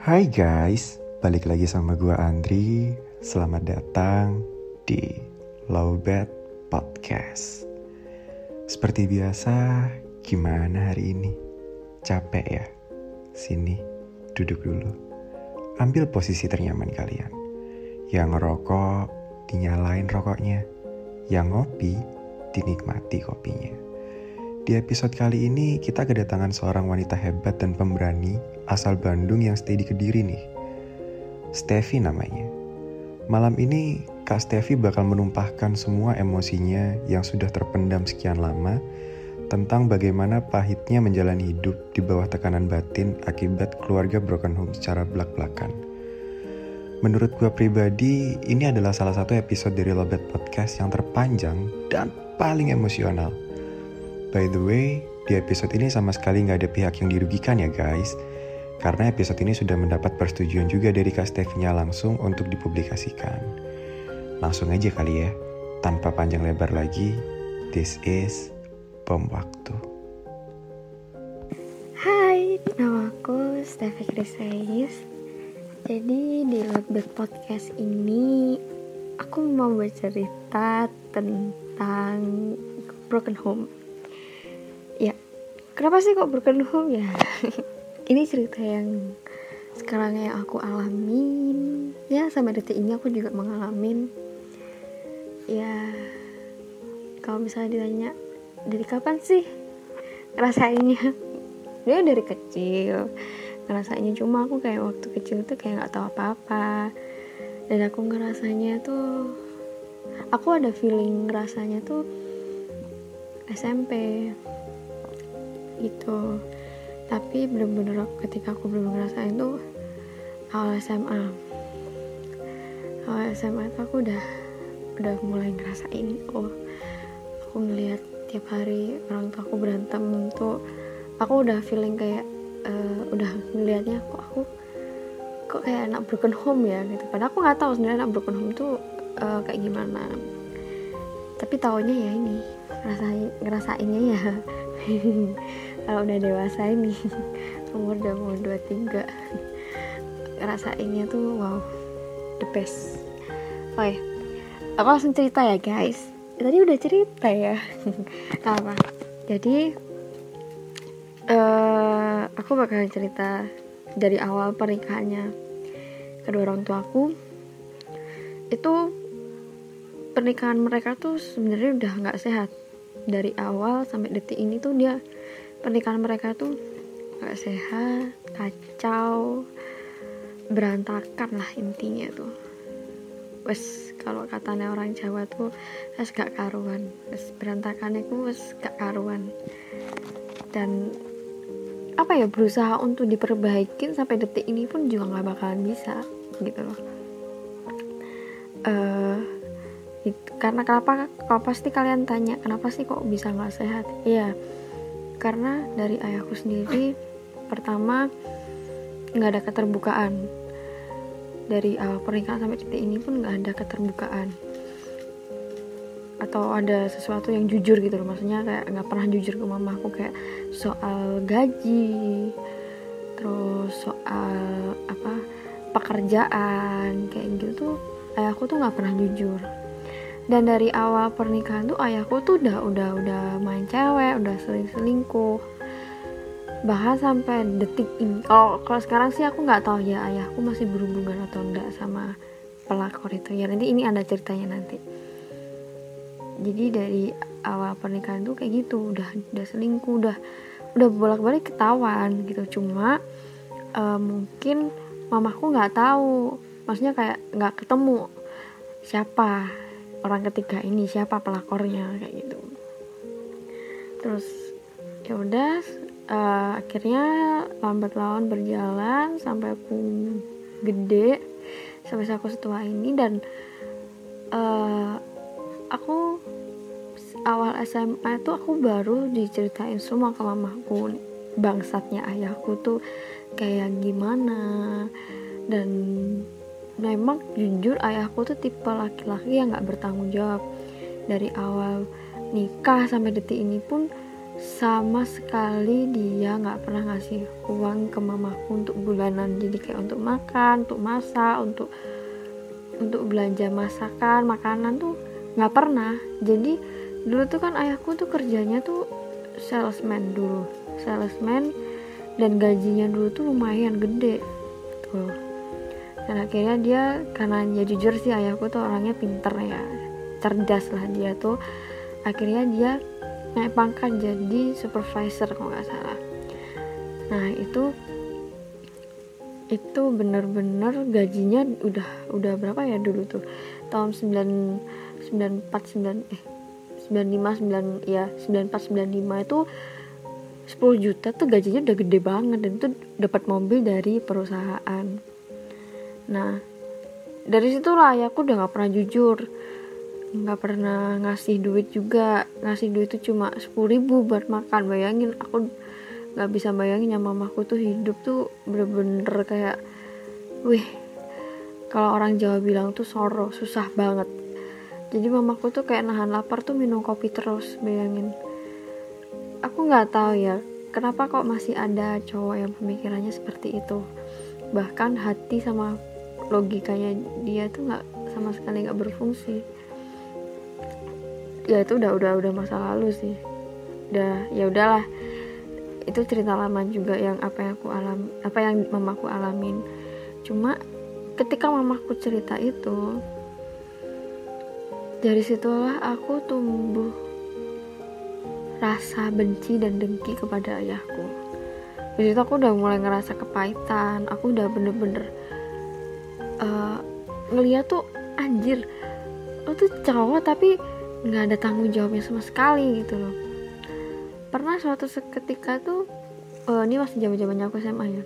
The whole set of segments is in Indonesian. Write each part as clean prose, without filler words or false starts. Hai guys, balik lagi sama gue Andri. Selamat datang di Low Batt Podcast. Seperti biasa, gimana hari ini? Capek ya? Sini, duduk dulu. Ambil posisi ternyaman kalian. Yang ngerokok, dinyalain rokoknya. Yang ngopi, dinikmati kopinya. Di episode kali ini kita kedatangan seorang wanita hebat dan pemberani asal Bandung yang stay di Kediri nih. Steffi namanya. Malam ini Kak Steffi bakal menumpahkan semua emosinya yang sudah terpendam sekian lama tentang bagaimana pahitnya menjalani hidup di bawah tekanan batin akibat keluarga Brokenhome secara blak-blakan. Menurut gue pribadi, ini adalah salah satu episode dari Low Batt Podcast yang terpanjang dan paling emosional. By the way, di episode ini sama sekali gak ada pihak yang dirugikan ya guys. Karena episode ini sudah mendapat persetujuan juga dari Kak Steffi-nya langsung untuk dipublikasikan. Langsung aja kali ya, tanpa panjang lebar lagi, this is Bom Waktu. Hai, nama aku Steffi Krisais. Jadi di Low Batt Podcast ini, aku mau bercerita tentang Brokenhome. Ya, kenapa sih kok Brokenhome ya? Ini cerita yang sekarang yang aku alamin. Ya, sampai detik ini aku juga mengalamin. Ya, kalau misalnya ditanya, dari kapan sih ngerasainnya? Dia dari kecil. Ngerasainnya cuma aku kayak waktu kecil tuh kayak gak tahu apa-apa. Dan aku ngerasanya tuh, aku ada feeling ngerasanya tuh SMP gitu, tapi bener-bener ketika aku belum ngerasain tuh awal SMA tuh aku udah mulai ngerasain. Aku ngeliat tiap hari orang tua aku berantem tuh aku udah feeling kayak udah ngeliatnya kok kayak anak Brokenhome ya gitu, padahal aku nggak tahu sebenarnya anak Brokenhome tuh kayak gimana, tapi taunya ya ini ngerasainnya ya kalau udah dewasa ini umur udah mau 23 ngerasainnya tuh wow, the best. Oke, aku langsung cerita ya guys. Tadi udah cerita ya. Apa? Jadi aku bakal cerita dari awal pernikahannya kedua orang tuaku. Itu pernikahan mereka tuh sebenarnya udah nggak sehat. Dari awal sampai detik ini tuh dia pernikahan mereka tuh gak sehat, kacau, berantakan lah intinya tuh. Wes kalau katanya orang Jawa tuh wes gak karuan, wes berantakannya tuh wes gak karuan. Dan apa ya, berusaha untuk diperbaikin sampai detik ini pun juga gak bakalan bisa gitu loh. Gitu. Karena kenapa? Kalau pasti kalian tanya kenapa sih kok bisa gak sehat? Iya. Karena dari ayahku sendiri, pertama nggak ada keterbukaan. Dari awal pernikahan sampai detik ini pun nggak ada keterbukaan atau ada sesuatu yang jujur gitu loh, maksudnya kayak nggak pernah jujur ke mamaku kayak soal gaji, terus soal apa pekerjaan kayak gitu tuh ayahku tuh nggak pernah jujur. Dan dari awal pernikahan tuh ayahku tuh udah main cewek, udah sering selingkuh. Bahkan sampai detik ini. Kalau sekarang sih aku nggak tahu ya ayahku masih berhubungan atau enggak sama pelakor itu. Ya nanti ini ada ceritanya nanti. Jadi dari awal pernikahan tuh kayak gitu, udah selingkuh, udah bolak-balik ketahuan gitu. Cuma mungkin mamaku nggak tahu, maksudnya kayak nggak ketemu siapa orang ketiga ini, siapa pelakornya kayak gitu. Terus ya udah akhirnya lambat laun berjalan sampai aku gede, sampai aku setua ini. Dan aku awal SMA tuh aku baru diceritain semua ke mamaku bangsatnya ayahku tuh kayak gimana. Dan memang jujur ayahku tuh tipe laki-laki yang gak bertanggung jawab. Dari awal nikah sampai detik ini pun sama sekali dia nggak pernah ngasih uang ke mamaku untuk bulanan. Jadi kayak untuk makan, untuk masak, untuk belanja masakan, makanan tuh nggak pernah. Jadi dulu tuh kan ayahku tuh kerjanya tuh salesman dan gajinya dulu tuh lumayan gede tuh. Dan akhirnya dia, karena ya jujur sih ayahku tuh orangnya pinter ya, cerdas lah dia tuh, akhirnya dia naik pangkat jadi supervisor kalau nggak salah. Nah itu bener-bener gajinya udah berapa ya dulu tuh, tahun 94-95 itu 10 juta tuh gajinya udah gede banget, dan itu dapat mobil dari perusahaan. Nah dari situlah aku udah nggak pernah jujur, nggak pernah ngasih duit juga. Ngasih duit itu cuma 10.000 buat makan. Bayangin, aku nggak bisa bayangin ya mamaku tuh hidup tuh bener-bener kayak, wih, kalau orang Jawa bilang tuh soro, susah banget. Jadi mamaku tuh kayak nahan lapar tuh minum kopi terus. Bayangin, aku nggak tahu ya kenapa kok masih ada cowok yang pemikirannya seperti itu. Bahkan hati sama logikanya dia tuh nggak, sama sekali nggak berfungsi. Ya itu udah masa lalu sih. Ya udahlah. Itu cerita lama juga yang apa yang mamaku alamin. Cuma ketika mamaku cerita itu, dari situlah aku tumbuh rasa benci dan dengki kepada ayahku. Dari situ aku udah mulai ngerasa kepahitan. Aku udah bener-bener ngeliat tuh, anjir, lo tuh cowok tapi nggak ada tanggung jawabnya sama sekali gitu loh. Pernah suatu seketika tuh, ini masih zaman-zamannya aku SMA ya,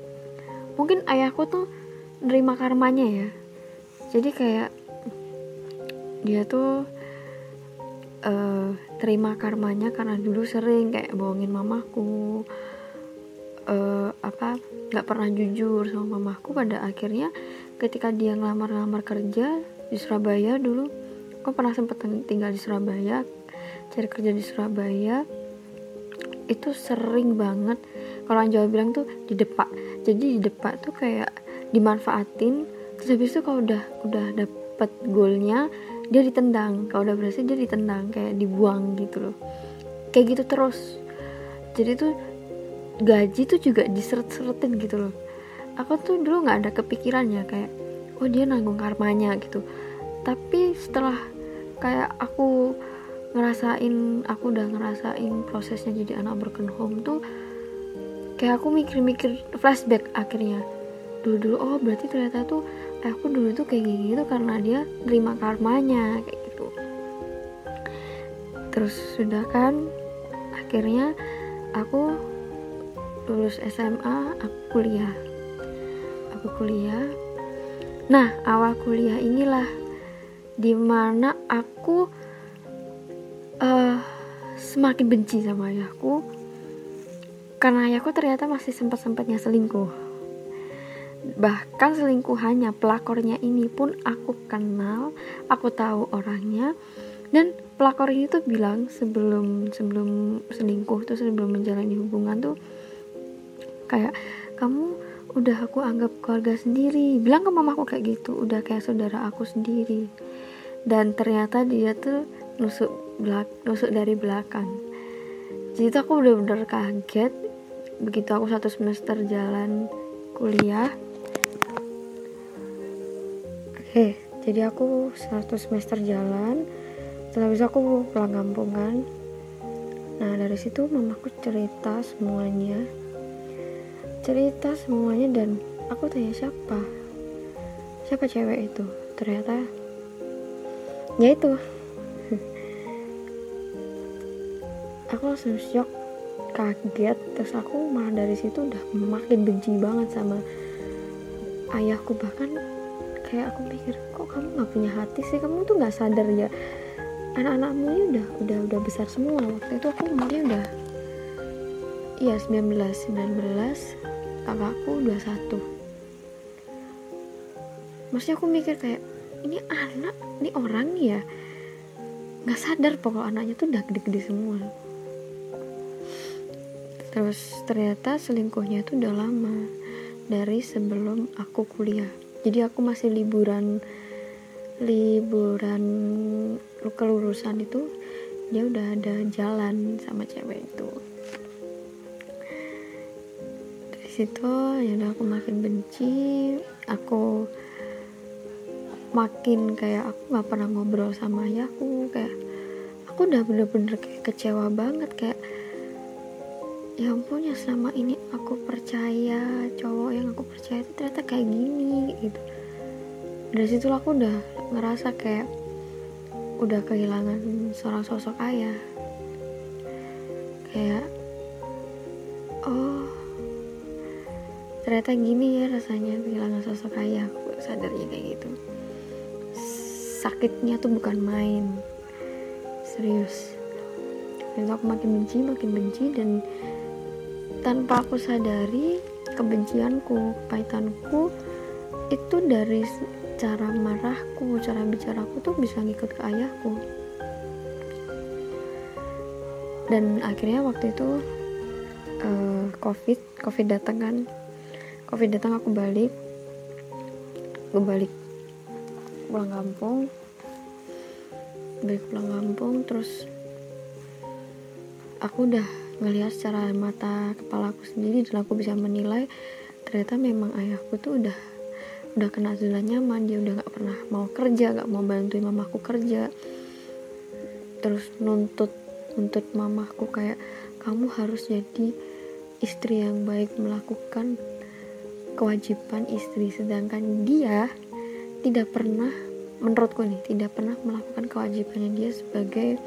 mungkin ayahku tuh nerima karmanya ya. Jadi kayak dia tuh terima karmanya karena dulu sering kayak bohongin mamaku, nggak pernah jujur sama mamaku. Pada akhirnya ketika dia ngelamar-lamar kerja di Surabaya dulu, aku pernah sempat tinggal di Surabaya, cari kerja di Surabaya, itu sering banget kalau orang Jawa bilang tuh didepak. Jadi didepak tuh kayak dimanfaatin, terus habis itu kalau udah dapet golnya dia ditendang, kalau udah berhasil dia ditendang, kayak dibuang gitu loh, kayak gitu terus. Jadi tuh gaji tuh juga diseret-seretin gitu loh. Aku tuh dulu nggak ada kepikirannya kayak, oh dia nanggung karmanya gitu. Tapi setelah kayak aku udah ngerasain prosesnya jadi anak Brokenhome tuh, kayak aku mikir-mikir, flashback akhirnya dulu oh berarti ternyata tuh aku dulu tuh kayak gitu karena dia terima karmanya kayak gitu. Terus sudah kan akhirnya aku lulus SMA, aku kuliah. Nah awal kuliah inilah dimana aku semakin benci sama ayahku, karena ayahku ternyata masih sempat-sempatnya selingkuh. Bahkan selingkuhannya, pelakornya ini pun aku kenal, aku tahu orangnya. Dan pelakor ini tuh bilang sebelum selingkuh tuh, sebelum menjalani hubungan tuh kayak, kamu udah aku anggap keluarga sendiri, bilang ke mamaku kayak gitu, udah kayak saudara aku sendiri. Dan ternyata dia tuh nusuk dari belakang. Jadi tuh aku bener-bener kaget. Begitu aku satu semester jalan kuliah, jadi aku satu semester jalan, setelah itu aku pulang kampungan. Nah dari situ mamaku cerita semuanya, dan aku tanya siapa cewek itu, ternyata ya itu. Aku langsung syok, kaget. Terus aku malah dari situ udah makin benci banget sama ayahku. Bahkan kayak aku pikir, kok kamu nggak punya hati sih, kamu tuh nggak sadar ya anak-anakmu ini udah besar semua. Waktu itu aku umurnya udah 19, kakakku 21. Maksudnya aku mikir kayak, ini orang ya nggak sadar pokok anaknya tuh udah gede-gede semua. Terus ternyata selingkuhnya itu udah lama, dari sebelum aku kuliah. Jadi aku masih liburan kelulusan itu dia udah ada jalan sama cewek itu. Dari situ ya udah aku makin benci, aku makin kayak aku nggak pernah ngobrol sama ayahku, kayak aku udah bener-bener kayak kecewa banget, kayak ya ampun, yang selama ini aku percaya, cowok yang aku percaya itu ternyata kayak gini gitu. Dari situ aku udah ngerasa kayak udah kehilangan seorang sosok ayah, kayak oh ternyata gini ya rasanya kehilangan sosok ayah. Aku sadarnya kayak gitu, sakitnya tuh bukan main, serius. Dan aku makin benci dan tanpa aku sadari kebencianku, kepahitanku itu dari cara marahku, cara bicaraku tuh bisa ngikut ke ayahku. Dan akhirnya waktu itu covid datang kan, covid datang, aku balik pulang kampung. Terus aku udah ngelihat secara mata kepala aku sendiri dan aku bisa menilai ternyata memang ayahku tuh udah kena zona nyaman. Dia udah nggak pernah mau kerja, nggak mau bantuin mamaku kerja, terus nuntut mamaku kayak kamu harus jadi istri yang baik, melakukan kewajiban istri. Sedangkan dia tidak pernah, menurutku nih, tidak pernah melakukan kewajibannya dia sebagai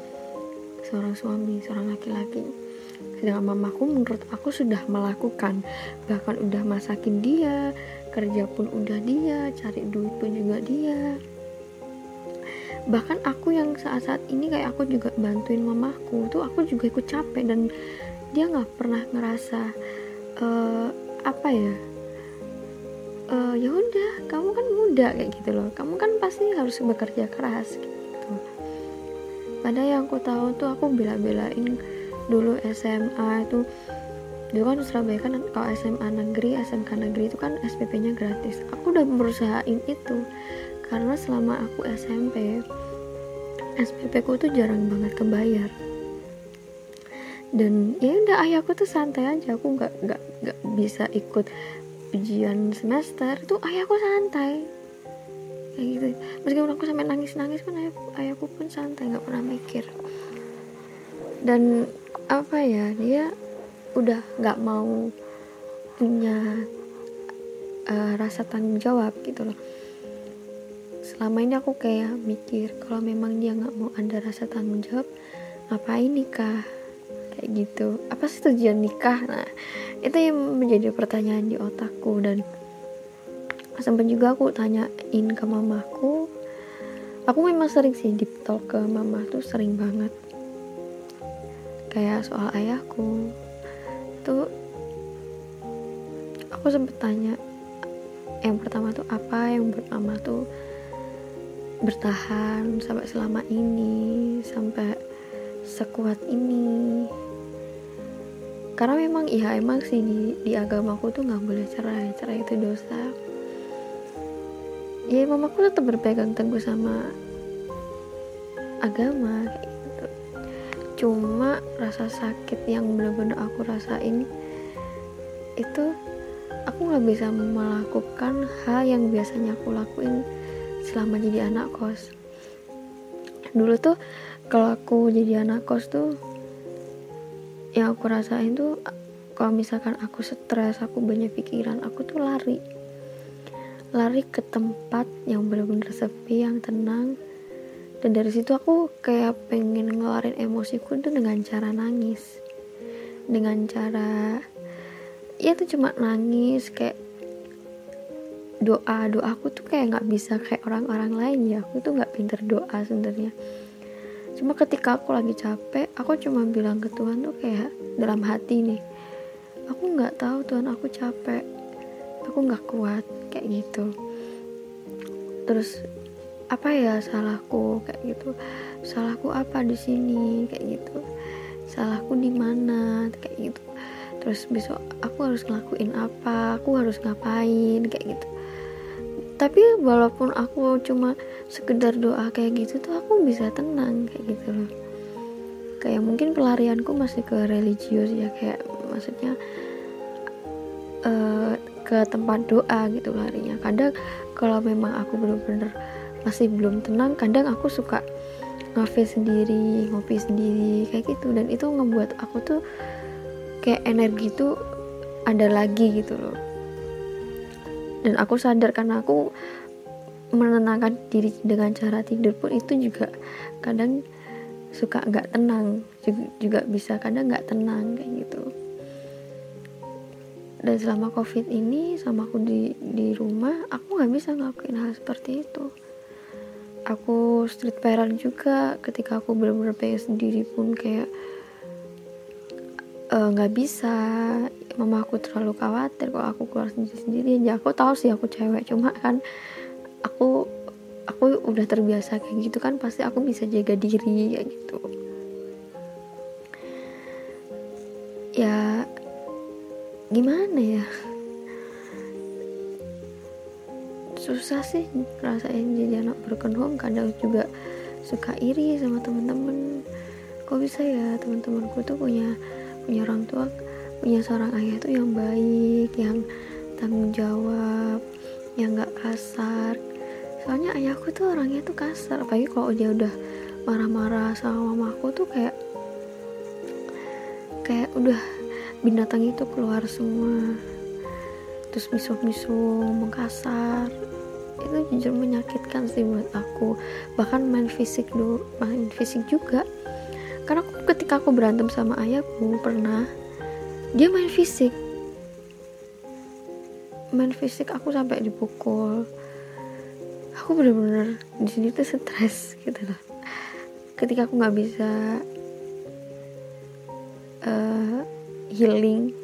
seorang suami, seorang laki-laki. Sedangkan mamaku menurut aku sudah melakukan, bahkan udah masakin dia, kerja pun udah dia, cari duit pun juga dia. Bahkan aku yang saat-saat ini kayak aku juga bantuin mamaku tuh, aku juga ikut capek. Dan dia nggak pernah ngerasa ya udah kamu kan muda kayak gitu loh, kamu kan pasti harus bekerja keras gitu. Padahal yang aku tahu tuh, aku bela-belain dulu SMA itu. Dulu kan Surabaya kan kalau SMA negeri, SMK negeri itu kan SPP-nya gratis. Aku udah berusahain itu, karena selama aku SMP SPP-ku tuh jarang banget kebayar. Dan ya udah, ayahku tuh santai aja, aku nggak bisa ikut ujian semester tuh, ayahku santai. Kayak gitu, meskipun aku sampai nangis pun ayahku pun santai, nggak pernah mikir. Dan dia udah nggak mau punya rasa tanggung jawab gitu loh. Selama ini aku kayak mikir kalau memang dia nggak mau ada rasa tanggung jawab, ngapain nikah kayak gitu, apa sih tujuan nikah? Nah itu yang menjadi pertanyaan di otakku. Dan sempat juga aku tanyain ke mamaku. Aku memang sering sih deep talk ke mama tuh, sering banget, kayak soal ayahku tuh. Aku sempat tanya yang pertama tuh, apa yang buat mama tuh bertahan sampai selama ini, sampai sekuat ini? Karena memang emang sih di agamaku tuh nggak boleh cerai itu dosa. Ya mamaku tetap berpegang teguh sama agama kayak gitu. Cuma rasa sakit yang benar-benar aku rasain itu, aku nggak bisa melakukan hal yang biasanya aku lakuin selama jadi anak kos. Dulu tuh kalau aku jadi anak kos tuh, yang aku rasain tuh kalau misalkan aku stres, aku banyak pikiran, aku tuh lari ke tempat yang benar-benar sepi, yang tenang. Dan dari situ aku kayak pengen ngeluarin emosiku itu dengan cara nangis, dengan cara ya tuh cuma nangis, kayak doa. Aku tuh kayak nggak bisa kayak orang-orang lain ya, aku tuh nggak pinter doa sebenarnya. Cuma ketika aku lagi capek, aku cuma bilang ke Tuhan tuh kayak dalam hati nih, aku nggak tahu Tuhan, aku capek, aku nggak kuat kayak gitu. Terus apa ya salahku kayak gitu, salahku apa di sini kayak gitu, salahku di mana kayak gitu. terus besok aku harus ngelakuin apa, aku harus ngapain, kayak gitu. Tapi walaupun aku cuma sekedar doa kayak gitu tuh, aku bisa tenang kayak gitu loh. Kayak mungkin pelarianku masih ke religius ya, kayak maksudnya ke tempat doa gitu larinya. Kadang kalau memang aku bener-bener masih belum tenang, kadang aku suka ngafe sendiri, ngopi sendiri kayak gitu, dan itu ngebuat aku tuh kayak energi tuh ada lagi gitu loh. Dan aku sadar karena aku menenangkan diri dengan cara tidur pun itu juga kadang suka nggak tenang, juga bisa kadang nggak tenang kayak gitu. Dan selama COVID ini sama aku di rumah, aku nggak bisa ngelakuin hal seperti itu. Aku street parent juga, ketika aku benar-benar pengen sendiri pun kayak nggak bisa. Mama aku terlalu khawatir kalau aku keluar sendiri-sendiri. Ya aku tahu sih aku cewek, cuma kan aku udah terbiasa kayak gitu kan, pasti aku bisa jaga diri kayak gitu. Ya gimana ya, susah sih ngerasain jadi anak brokenhome. Kadang juga suka iri sama teman-teman, kok bisa ya teman-temanku tuh punya orang tua, punya seorang ayah tuh yang baik, yang tanggung jawab, yang nggak kasar. Soalnya ayahku tuh orangnya tuh kasar, apalagi kalau dia udah marah-marah sama mamaku tuh kayak udah binatang itu keluar semua, terus misuh-misuh, mengkasar. Itu jujur menyakitkan sih buat aku, bahkan main fisik juga. Karena ketika aku berantem sama ayahku pernah, dia main fisik aku sampai dipukul. Aku bener-bener di sini tuh stres gitu loh, ketika aku nggak bisa healing,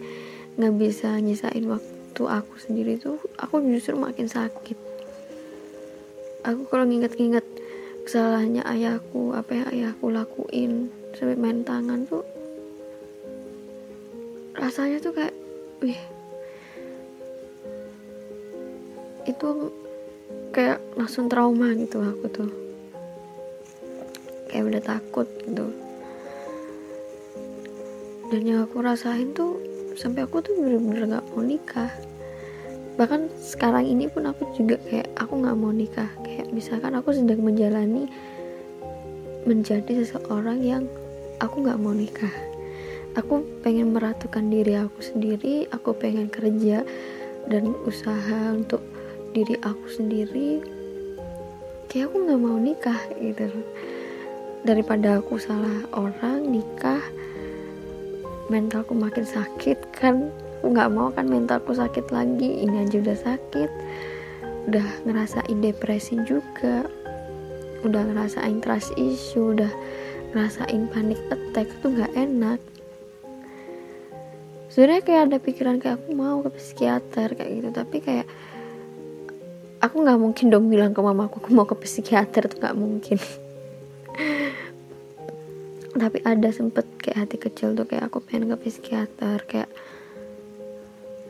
nggak bisa nyisain waktu aku sendiri tuh, aku justru makin sakit. Aku kalau nginget-nginget kesalahannya ayahku, apa yang ayahku lakuin sampai main tangan tuh, rasanya tuh kayak, wih, itu kayak langsung trauma gitu. Aku tuh kayak udah takut gitu. Dan yang aku rasain tuh sampai aku tuh bener-bener gak mau nikah. Bahkan sekarang ini pun aku juga kayak aku gak mau nikah. Kayak misalkan aku sedang menjalani menjadi seseorang yang aku gak mau nikah. Aku pengen meratukan diri aku sendiri. Aku pengen kerja dan usaha untuk diri aku sendiri. Kayak aku gak mau nikah gitu. Daripada aku salah orang nikah, mentalku makin sakit kan. Aku gak mau kan mentalku sakit lagi. Ini aja udah sakit, udah ngerasain depresi juga, udah ngerasain trust issue, udah ngerasain panic attack. Itu gak enak sebenarnya. Kayak ada pikiran kayak aku mau ke psikiater kayak gitu, tapi kayak aku gak mungkin dong bilang ke mamaku aku mau ke psikiater, itu gak mungkin. Tapi ada sempet kayak hati kecil tuh kayak aku pengen ke psikiater, kayak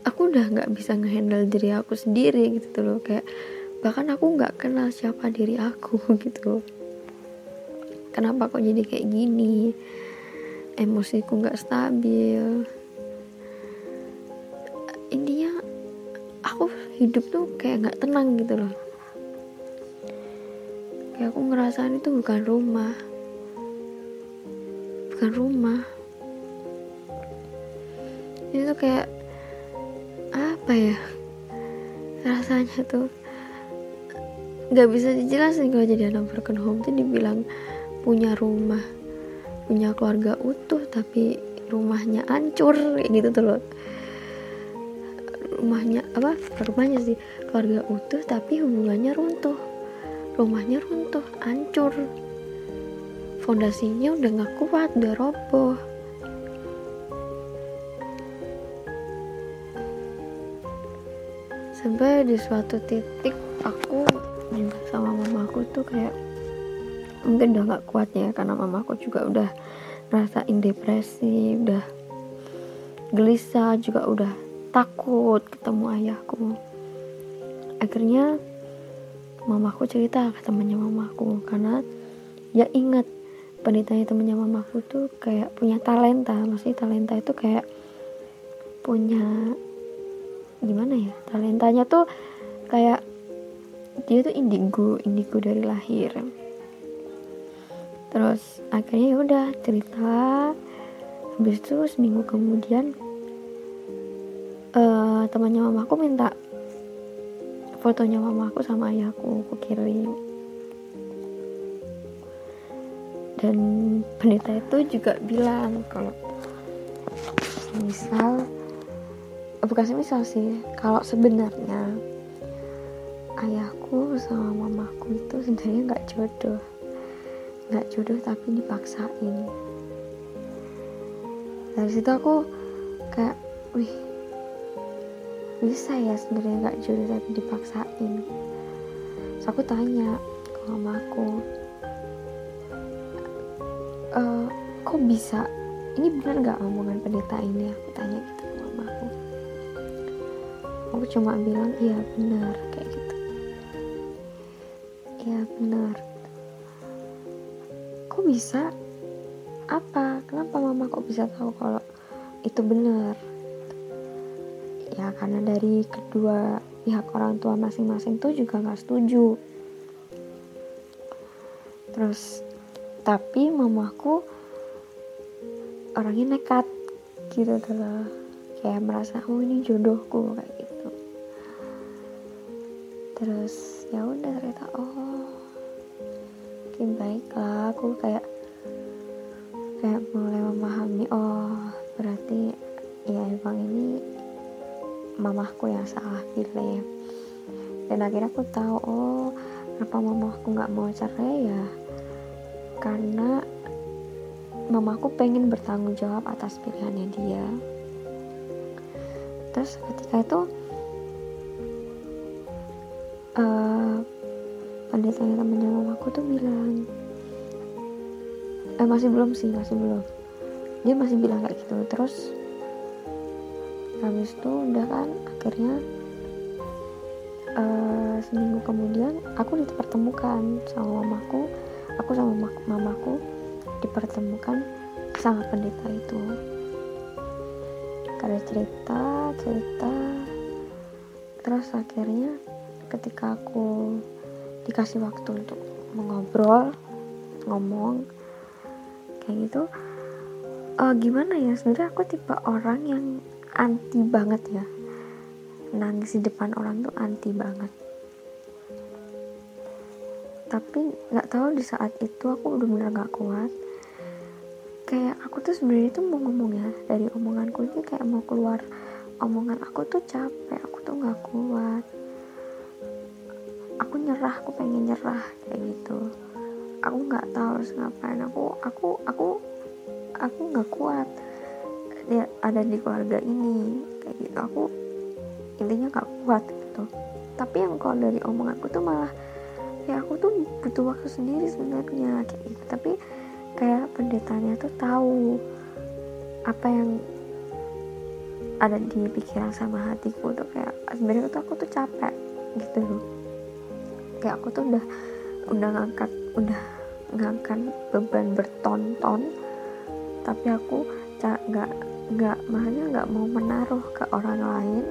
aku udah nggak bisa ngehandle diri aku sendiri gitu loh. Kayak bahkan aku nggak kenal siapa diri aku gitu. Kenapa kok jadi kayak gini? Emosiku nggak stabil. Intinya aku hidup tuh kayak nggak tenang gitu loh. Kayak aku ngerasain itu bukan rumah. Itu tuh kayak apa ya rasanya tuh, nggak bisa dijelasin. Kalau jadi anak brokenhome tuh dibilang punya rumah, punya keluarga utuh, tapi rumahnya hancur kayak gitu tuh loh. Keluarga utuh tapi hubungannya runtuh, rumahnya runtuh, hancur, fondasinya udah gak kuat, udah roboh. Sampai di suatu titik aku juga sama mamaku tuh kayak mungkin udah gak kuat ya, karena mamaku juga udah ngerasain depresi, udah gelisah, juga udah takut ketemu ayahku. Akhirnya mamaku cerita ke temannya mamaku, karena ya ingat penitanya temannya mamaku tuh kayak punya talenta. Maksudnya talenta itu kayak punya gimana ya, talentanya tuh kayak dia tuh indigo dari lahir. Terus akhirnya yaudah cerita. Habis itu seminggu kemudian temannya mamaku minta fotonya mamaku sama ayahku, aku kirim. Dan pendeta itu juga bilang kalau kalau sebenarnya ayahku sama mamaku itu sebenarnya nggak jodoh tapi dipaksain. Dari situ aku kayak, wih, bisa ya sebenarnya nggak jodoh tapi dipaksain. Terus aku tanya ke mamaku, kok bisa? Ini benar nggak omongan pendeta ini? Aku tanya gitu ke mamaku. Aku cuma bilang iya benar kayak gitu. Iya benar. Kok bisa? Apa? Kenapa mama kok bisa tahu kalau itu benar? Ya karena dari kedua pihak orang tua masing-masing tuh juga nggak setuju. Terus tapi mamaku orangnya nekat gitu loh, kayak merasa oh ini jodohku kayak gitu. Terus ya udah ternyata oke baiklah, aku kayak mulai memahami, berarti ya emang ini mamahku yang salah pilih. Dan akhirnya aku tahu kenapa mamahku nggak mau cerai ya karena mamahku pengen bertanggung jawab atas pilihannya dia. Terus ketika itu pendetanya temannya mamaku tuh bilang, masih belum. Dia masih bilang kayak gitu. Terus habis itu udah kan akhirnya seminggu kemudian aku dipertemukan sama mamaku. Aku sama mamaku dipertemukan sama pendeta itu. Karena cerita. Terus akhirnya ketika aku dikasih waktu untuk ngomong kayak gitu, gimana ya, sebenarnya aku tipe orang yang anti banget ya, nangis di depan orang tuh anti banget. Tapi nggak tahu di saat itu aku udah bener nggak kuat. Kayak aku tuh sebenarnya itu mau ngomong ya, dari omonganku ini kayak mau keluar omongan, aku tuh capek, aku tuh nggak kuat, aku nyerah, aku pengen nyerah kayak gitu. Aku nggak tahu harus ngapain, aku nggak kuat ya, ada di keluarga ini kayak gitu, aku intinya nggak kuat gitu. Tapi yang kalau dari omonganku tuh malah ya aku tuh butuh waktu sendiri sebenarnya kayak gitu. Tapi kayak pendetanya tuh tahu apa yang ada di pikiran sama hatiku tuh, kayak sebenarnya tuh aku tuh capek gitu loh, kayak aku tuh udah ngangkat beban bertonton, tapi aku nggak mau menaruh ke orang lain.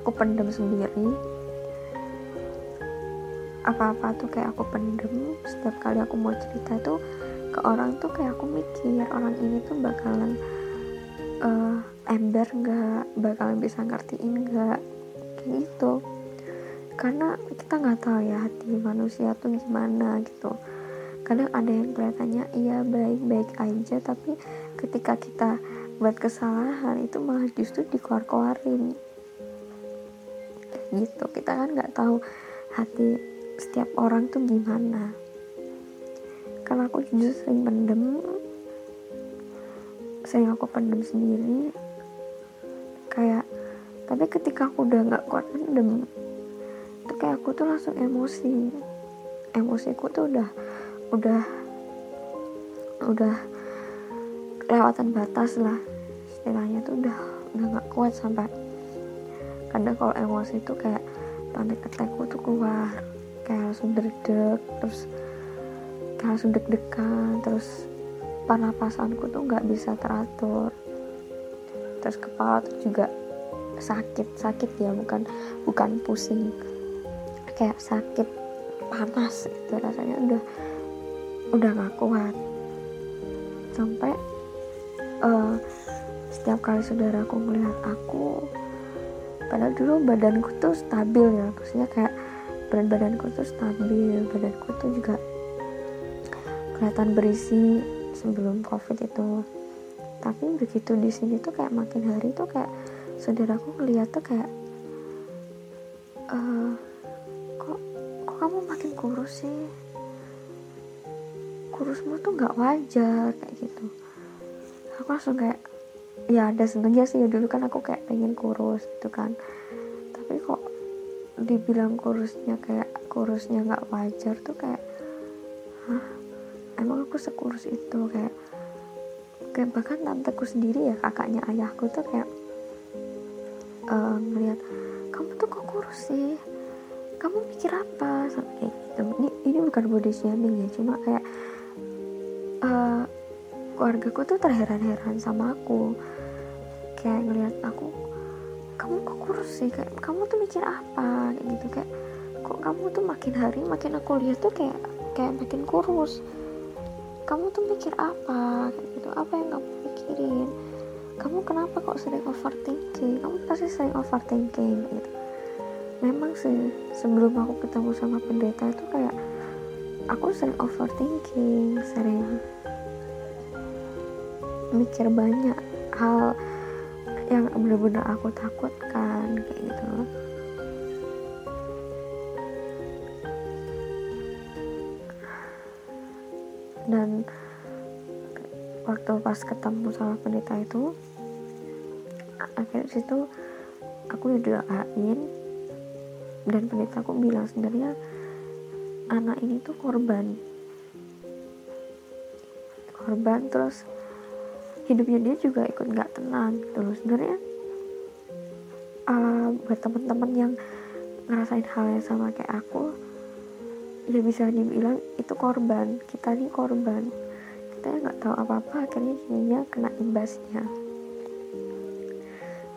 Aku pendem sendiri, apa-apa tuh kayak aku pendem. Setiap kali aku mau cerita tuh ke orang tuh kayak aku mikir orang ini tuh bakalan ember nggak, bakalan bisa ngertiin nggak kayak gitu. Karena kita nggak tahu ya hati manusia tuh gimana gitu. Kadang ada yang kelihatannya iya baik-baik aja, tapi ketika kita buat kesalahan itu malah justru dikeluar-keluarin gitu. Kita kan nggak tahu hati setiap orang tuh gimana. Karena aku justru sering aku pendem sendiri kayak. Tapi ketika aku udah nggak kuat pendem, kayak aku tuh langsung emosiku tuh udah kelewatan batas lah. hilangnya tuh udah gak kuat, sampai kadang kalau emosi tuh kayak panic attackku tuh keluar, kayak langsung derdek, terus kayak langsung deg-degan, terus pernapasanku tuh gak bisa teratur, terus kepala tuh juga sakit ya, bukan pusing, kayak sakit panas gitu rasanya, udah gak kuat. Sampai setiap kali saudaraku melihat aku, padahal dulu badanku tuh stabil ya, maksudnya kayak berat badanku tuh stabil, badanku tuh juga kelihatan berisi sebelum COVID itu. Tapi begitu di sini tuh kayak makin hari tuh kayak saudaraku ngeliat tuh kayak kok kamu makin kurus sih, kurusmu tuh nggak wajar kayak gitu. Aku langsung kayak, ya ada senengnya sih ya, dulu kan aku kayak pengen kurus gitu kan, tapi kok dibilang kurusnya nggak wajar tuh kayak, hah, emang aku sekurus itu? Kayak bahkan tanteku sendiri ya, kakaknya ayahku tuh kayak ngeliat, kamu tuh kok kurus sih, kamu mikir apa, sampai kayak gitu. Ini bukan body shaming ya, cuma kayak keluargaku tuh terheran-heran sama aku, kayak ngeliat aku, kamu kok kurus sih, kayak kamu tuh mikir apa, kayak gitu, kayak kok kamu tuh makin hari makin aku lihat tuh kayak makin kurus, kamu tuh mikir apa, kayak gitu, apa yang kamu pikirin, kamu kenapa kok sering overthinking, kamu pasti sering overthinking gitu. Memang sih sebelum aku ketemu sama pendeta itu kayak aku sering overthinking, sering mikir banyak hal yang benar-benar aku takutkan kayak gitu. Dan waktu pas ketemu sama pendeta itu, akhirnya disitu aku didoain, dan pendeta aku bilang sebenarnya anak ini tuh korban, terus hidupnya dia juga ikut nggak tenang gitu. Sebenarnya buat teman-teman yang ngerasain hal yang sama kayak aku, ya bisa dibilang itu korban, kita nih korban, kita yang nggak tahu apa-apa, akhirnya dia kena imbasnya.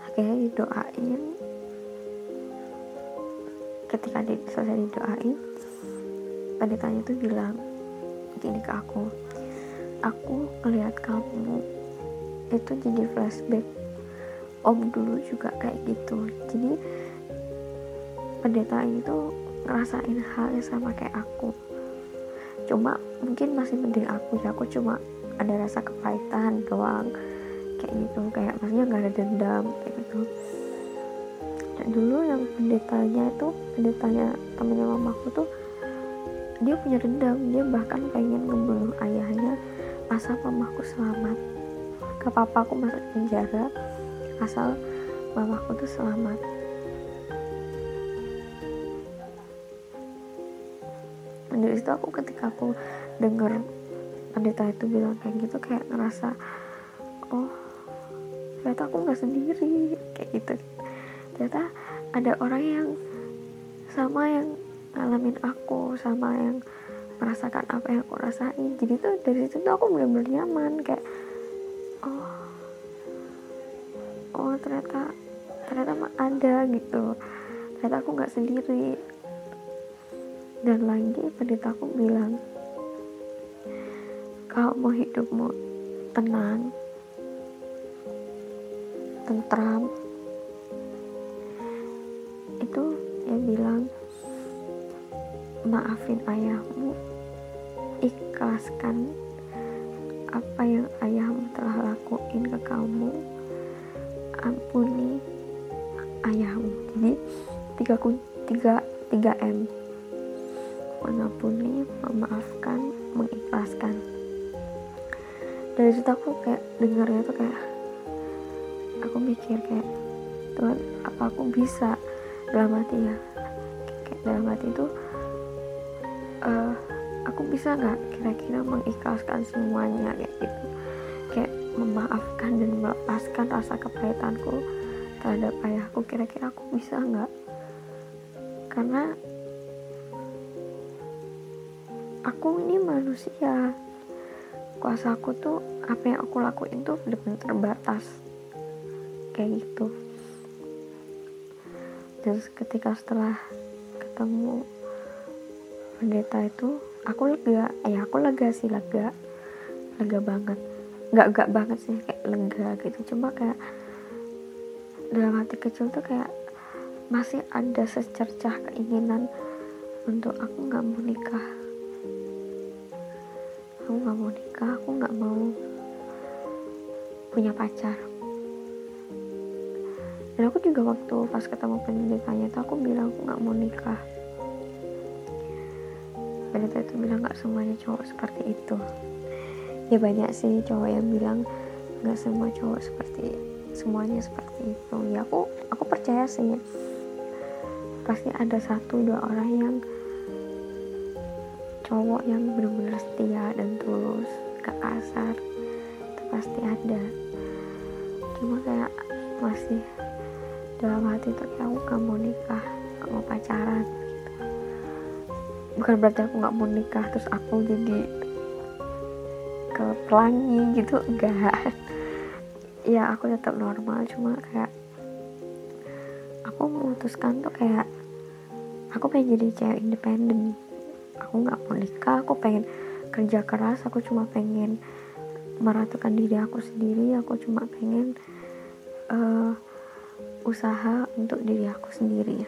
Akhirnya didoain, ketika selesai didoain, pendetanya tuh bilang gini ke aku, ngelihat kamu itu jadi flashback om dulu juga kayak gitu. Jadi pendeta ini tuh ngerasain hal yang sama kayak aku, cuma mungkin masih mending aku ya, aku cuma ada rasa kepahitan doang kayak gitu, kayak maksudnya nggak ada dendam kayak gitu. Dan dulu yang pendetanya temennya mamaku tuh dia punya dendam, dia bahkan pengen ngebunuh ayahnya asal mamaku selamat, ke papaku masuk penjara asal mamaku tuh selamat. Dan dari situ aku, ketika aku denger pendeta itu bilang kayak gitu, kayak ngerasa, oh ternyata aku gak sendiri kayak gitu, ternyata ada orang yang sama yang ngalamin aku, sama yang merasakan apa yang aku rasain. Jadi tuh dari situ tuh aku benar-benar nyaman, kayak oh ternyata ada gitu, ternyata aku nggak sendiri. Dan lagi pendeta aku bilang, kalau mau hidupmu tenang, tentram, itu dia bilang, maafin ayahmu, ikhlaskan apa yang ayahmu telah lakuin ke kamu, ampuni ayahmu. Jadi 3M, mengampuni, memaafkan, mengikhlaskan. Dari situ aku kayak dengarnya tuh kayak, aku mikir kayak, Tuhan, apa aku bisa, dalam hati itu, aku bisa nggak kira-kira mengikhlaskan semuanya kayak gitu, kayak memaafkan dan melepaskan rasa kepahitanku terhadap ayahku, kira-kira aku bisa nggak? Karena aku ini manusia, kuasa aku tuh apa yang aku lakuin tuh benar-benar terbatas kayak gitu. Terus ketika setelah ketemu pendeta itu, aku lega banget, gak banget sih, kayak lega gitu. Cuma kayak dalam hati kecil tuh kayak masih ada secercah keinginan untuk aku gak mau nikah, aku gak mau punya pacar. Dan aku juga waktu pas ketemu pendetanya itu aku bilang aku gak mau nikah. Pendeta itu bilang gak semuanya cowok seperti itu. Ya banyak sih cowok yang bilang gak semua cowok semuanya seperti itu. Ya aku percaya sih, pasti ada 1-2 orang yang cowok yang benar-benar setia dan tulus, gak kasar, itu pasti ada. Cuma kayak masih dalam hati tuh kayak aku gak mau nikah, gak mau pacaran gitu. Bukan berarti aku gak mau nikah terus aku jadi ke pelangi gitu, enggak. Ya aku tetap normal, cuma kayak aku memutuskan tuh kayak aku pengen jadi cewek independen. Aku gak mau nikah, aku pengen kerja keras, aku cuma pengen meratukan diri aku sendiri, aku cuma pengen usaha untuk diri aku sendiri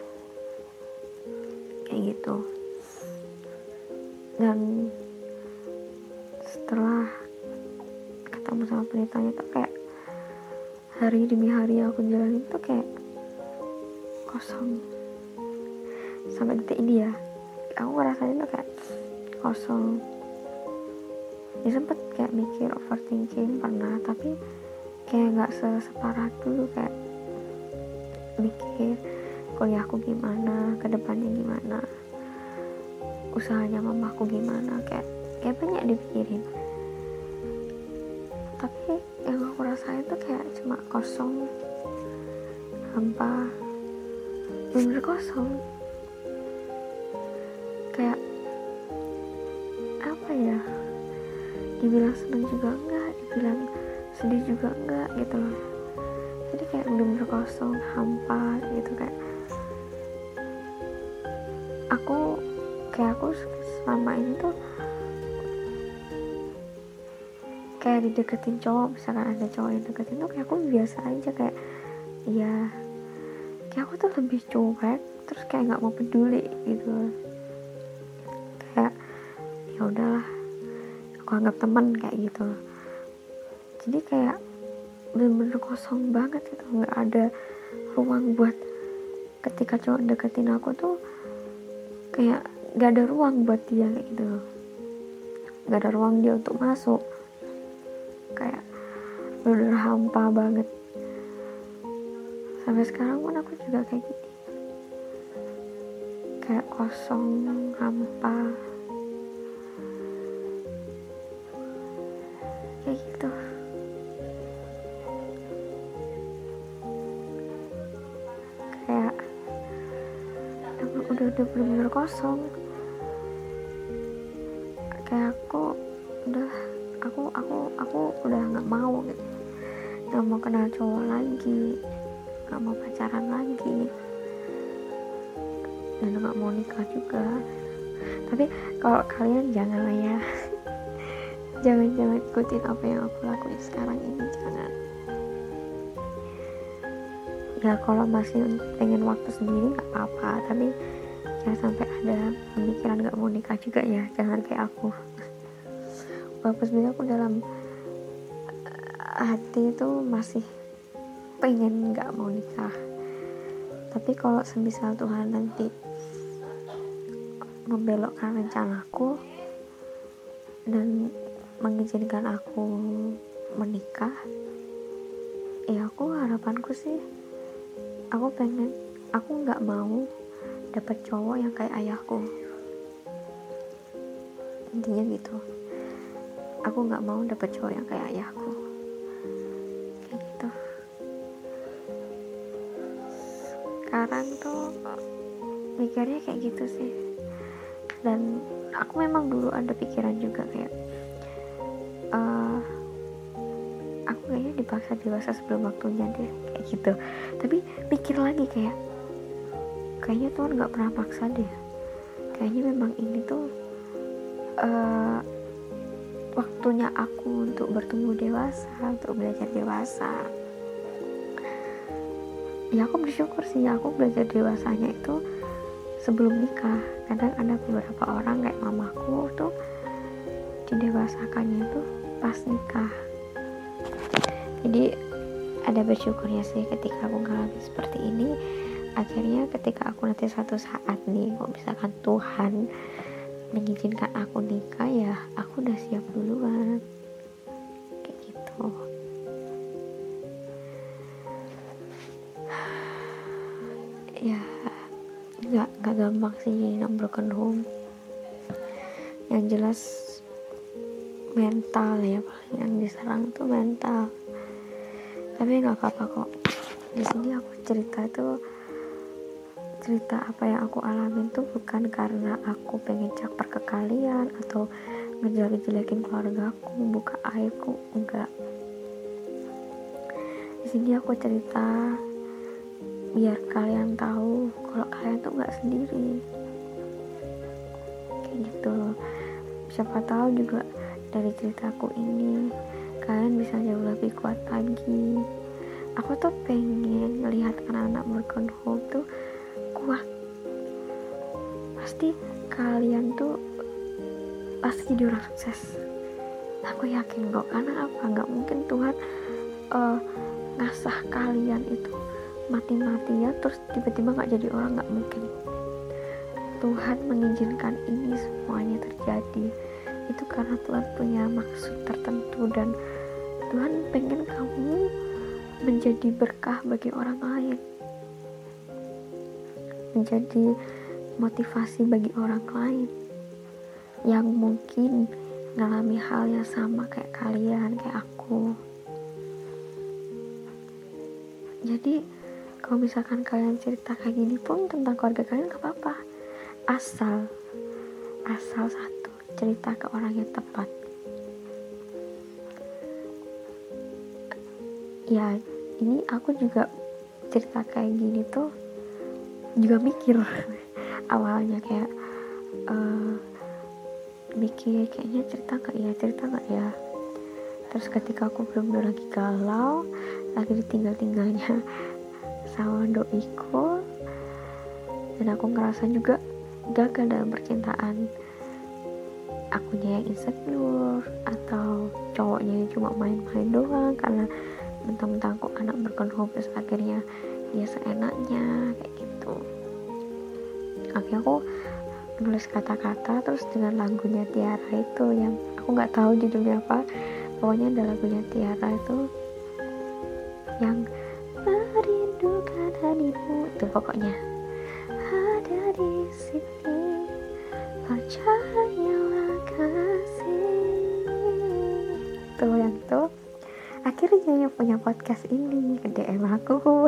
kayak gitu. Dan setelah ketemu sama penitanya tuh kayak hari demi hari aku jalanin tuh kayak kosong sampai detik ini ya. Aku ngerasain tuh kayak kosong. Ya sempet kayak mikir, overthinking pernah, tapi kayak gak separah dulu. Kayak mikir kuliahku gimana, kedepannya gimana, usahanya mamaku gimana, kayak banyak dipikirin. Tapi yang aku rasain tuh kayak cuma kosong, hampa, bener-bener kosong. Kayak apa ya, dibilang seneng juga enggak, dibilang sedih juga enggak gitu loh. Jadi kayak bener-bener kosong, hampa gitu. Kayak aku selama ini tuh kayak dideketin cowok, misalkan ada cowok yang deketin tuh kayak aku biasa aja, kayak ya kayak aku tuh lebih cuek, terus kayak nggak mau peduli gitu loh. Ya udahlah, aku anggap teman kayak gitu. Jadi kayak bener-bener kosong banget gitu, nggak ada ruang buat ketika cowok deketin aku tuh kayak nggak ada ruang buat dia kayak gitu, nggak ada ruang dia untuk masuk. Kayak bener-bener hampa banget. Sampai sekarang pun aku juga kayak gini, kayak kosong, hampa kayak gitu. Kayak udah bener-bener kosong. Kayak aku udah nggak mau gitu, nggak mau kenal cowok lagi, nggak mau pacaran lagi, dan nggak mau nikah juga. Tapi kalau kalian janganlah ya. Jangan ikutin apa yang aku lakuin sekarang ini, jangan. Ya kalau masih pengen waktu sendiri gak apa-apa, tapi jangan sampai ada pemikiran gak mau nikah juga ya, jangan kayak aku. Walaupun sebenarnya aku dalam hati itu masih pengen gak mau nikah, tapi kalau semisal Tuhan nanti membelokkan rencanaku dan mengizinkan aku menikah, ya harapanku sih aku nggak mau dapet cowok yang kayak ayahku. Intinya gitu, aku nggak mau dapet cowok yang kayak ayahku. percintaan tuh mikirnya kayak gitu sih. Dan aku memang dulu ada pikiran juga kayak aku kayaknya dipaksa dewasa sebelum waktunya deh, kayak gitu. Tapi pikir lagi kayak kayaknya Tuhan gak pernah paksa deh, kayaknya memang ini tuh waktunya aku untuk bertumbuh dewasa, untuk belajar dewasa. Ya aku bersyukur sih, aku belajar dewasanya itu sebelum nikah. Kadang ada beberapa orang kayak mamaku tuh didewasakannya tuh pas nikah. Jadi ada bersyukurnya sih ketika aku ngalami seperti ini. Akhirnya ketika aku nanti suatu saat nih, kalau misalkan Tuhan mengizinkan aku nikah, ya aku udah siap duluan, kayak gitu. Ya nggak gampang sih yang broken home. Yang jelas mental ya, yang diserang tuh mental. Tapi nggak apa-apa kok. Di sini aku cerita tuh, cerita apa yang aku alamin tuh bukan karena aku pengen caper ke kalian atau ngejelek-jelekin keluargaku, buka aibku, enggak. Di sini aku cerita biar kalian tahu kalau kalian tuh enggak sendiri, kayak gitu. Siapa tahu juga dari ceritaku ini kalian bisa jauh lebih kuat lagi. Aku tuh pengen melihat anak-anak broken home tuh kuat. Pasti kalian tuh pasti jadi orang sukses, aku yakin kok. Karena apa, gak mungkin Tuhan ngasah kalian itu mati-matian terus tiba-tiba gak jadi orang, gak mungkin. Tuhan mengizinkan ini semuanya terjadi itu karena Tuhan punya maksud tertentu, dan Tuhan pengen kamu menjadi berkah bagi orang lain, menjadi motivasi bagi orang lain yang mungkin ngalami hal yang sama kayak kalian, kayak aku. Jadi kalau misalkan kalian cerita kayak gini pun tentang keluarga kalian, gak apa-apa, asal satu, cerita ke orang yang tepat. Ya ini aku juga cerita kayak gini tuh juga mikir awalnya kayak mikir kayaknya cerita gak ya. Terus ketika aku bener-bener lagi galau, lagi ditinggal-tinggalnya sama doiku, dan aku ngerasa juga gagal dalam percintaan, akunya yang insecure atau cowoknya yang cuma main-main doang karena mentang-mentang aku anak broken home terus akhirnya dia seenaknya, kayak gitu. Akhirnya aku nulis kata-kata terus dengan lagunya Tiara itu, yang aku gak tahu judulnya apa, pokoknya ada lagunya Tiara itu yang merindukan harimu itu, pokoknya ada di sini, percayalah kasih itu, yang itu. Akhirnya yang punya podcast ini DM aku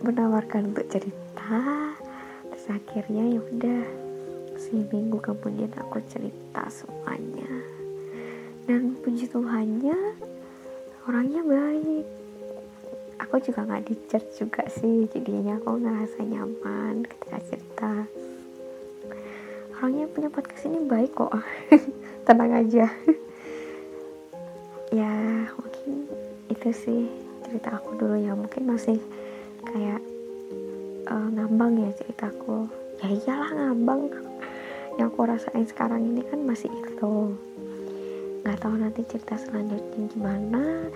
menawarkan untuk cerita. Terus akhirnya yaudah, seminggu kemudian aku cerita semuanya, dan puji Tuhannya orangnya baik. Aku juga gak di-judge juga sih, jadinya aku ngerasa nyaman ketika cerita. Orangnya punya podcast ini baik kok tenang aja. Ya mungkin itu sih cerita aku dulu ya, mungkin masih kayak ngambang ya ceritaku. Ya iyalah ngambang, yang aku rasain sekarang ini kan masih itu. Gak tahu nanti cerita selanjutnya gimana,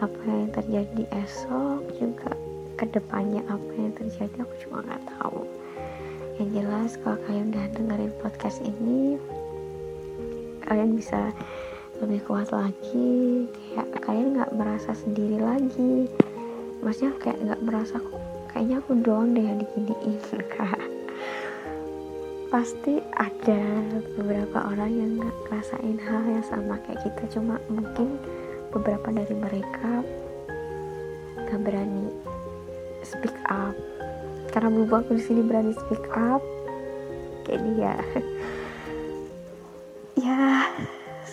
apa yang terjadi esok, juga kedepannya apa yang terjadi aku cuma gak tahu. Yang jelas kalau kalian udah dengerin podcast ini, kalian bisa lebih kuat lagi, kayak kalian nggak merasa sendiri lagi. Maksudnya kayak nggak merasa kok kayaknya aku doang deh yang diginiin, kak. Pasti ada beberapa orang yang nggak ngerasain hal yang sama kayak kita, cuma mungkin beberapa dari mereka nggak berani speak up. Karena berhubung aku di sini berani speak up, jadi ya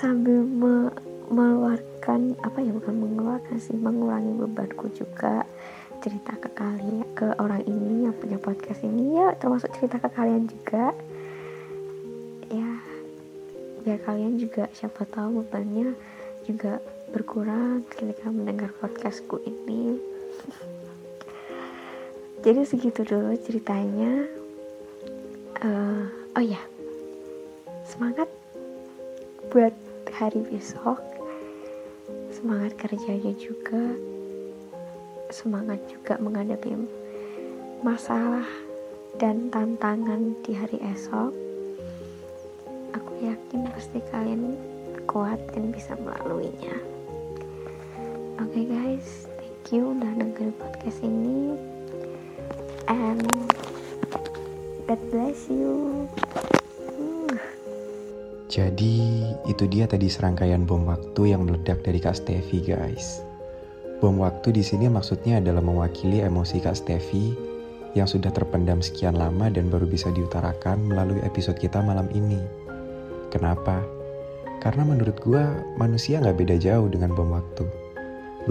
sambil meluarkan mengurangi bebanku juga, cerita ke kalian, ke orang ini yang punya podcast ini, ya termasuk cerita ke kalian juga, ya biar kalian juga siapa tahu bebannya juga berkurang ketika mendengar podcastku ini. Jadi segitu dulu ceritanya. Semangat buat hari besok, semangat kerjanya juga, semangat juga menghadapi masalah dan tantangan di hari esok. Aku yakin pasti kalian kuat dan bisa melaluinya. Okay guys, thank you udah dengerin podcast ini, and God bless you. Jadi itu dia tadi serangkaian bom waktu yang meledak dari Kak Steffi guys. Bom waktu di sini maksudnya adalah mewakili emosi Kak Steffi yang sudah terpendam sekian lama dan baru bisa diutarakan melalui episode kita malam ini. Kenapa? Karena menurut gue manusia nggak beda jauh dengan bom waktu.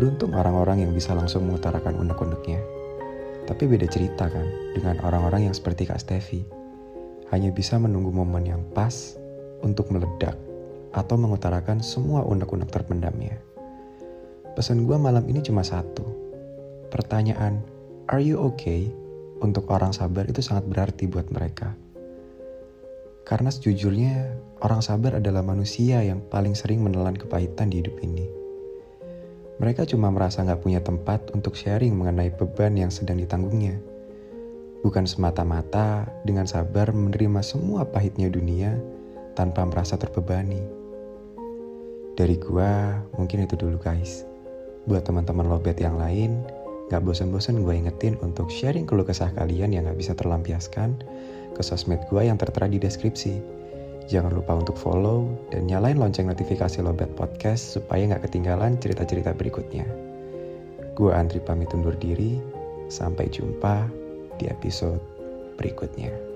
Beruntung orang-orang yang bisa langsung mengutarakan unek-uneknya. Tapi beda cerita kan dengan orang-orang yang seperti Kak Steffi, hanya bisa menunggu momen yang pas untuk meledak atau mengutarakan semua unek-unek terpendamnya. Pesan gue malam ini cuma satu. Pertanyaan, are you okay? Untuk orang sabar itu sangat berarti buat mereka. Karena sejujurnya, orang sabar adalah manusia yang paling sering menelan kepahitan di hidup ini. Mereka cuma merasa gak punya tempat untuk sharing mengenai beban yang sedang ditanggungnya. Bukan semata-mata dengan sabar menerima semua pahitnya dunia tanpa merasa terbebani. Dari gua, mungkin itu dulu guys. Buat teman-teman lobet yang lain, gak bosan-bosan gua ingetin untuk sharing keluh kesah kalian yang gak bisa terlampiaskan ke sosmed gua yang tertera di deskripsi. Jangan lupa untuk follow dan nyalain lonceng notifikasi Low Batt Podcast supaya gak ketinggalan cerita-cerita berikutnya. Gua Andri pamit undur diri, sampai jumpa di episode berikutnya.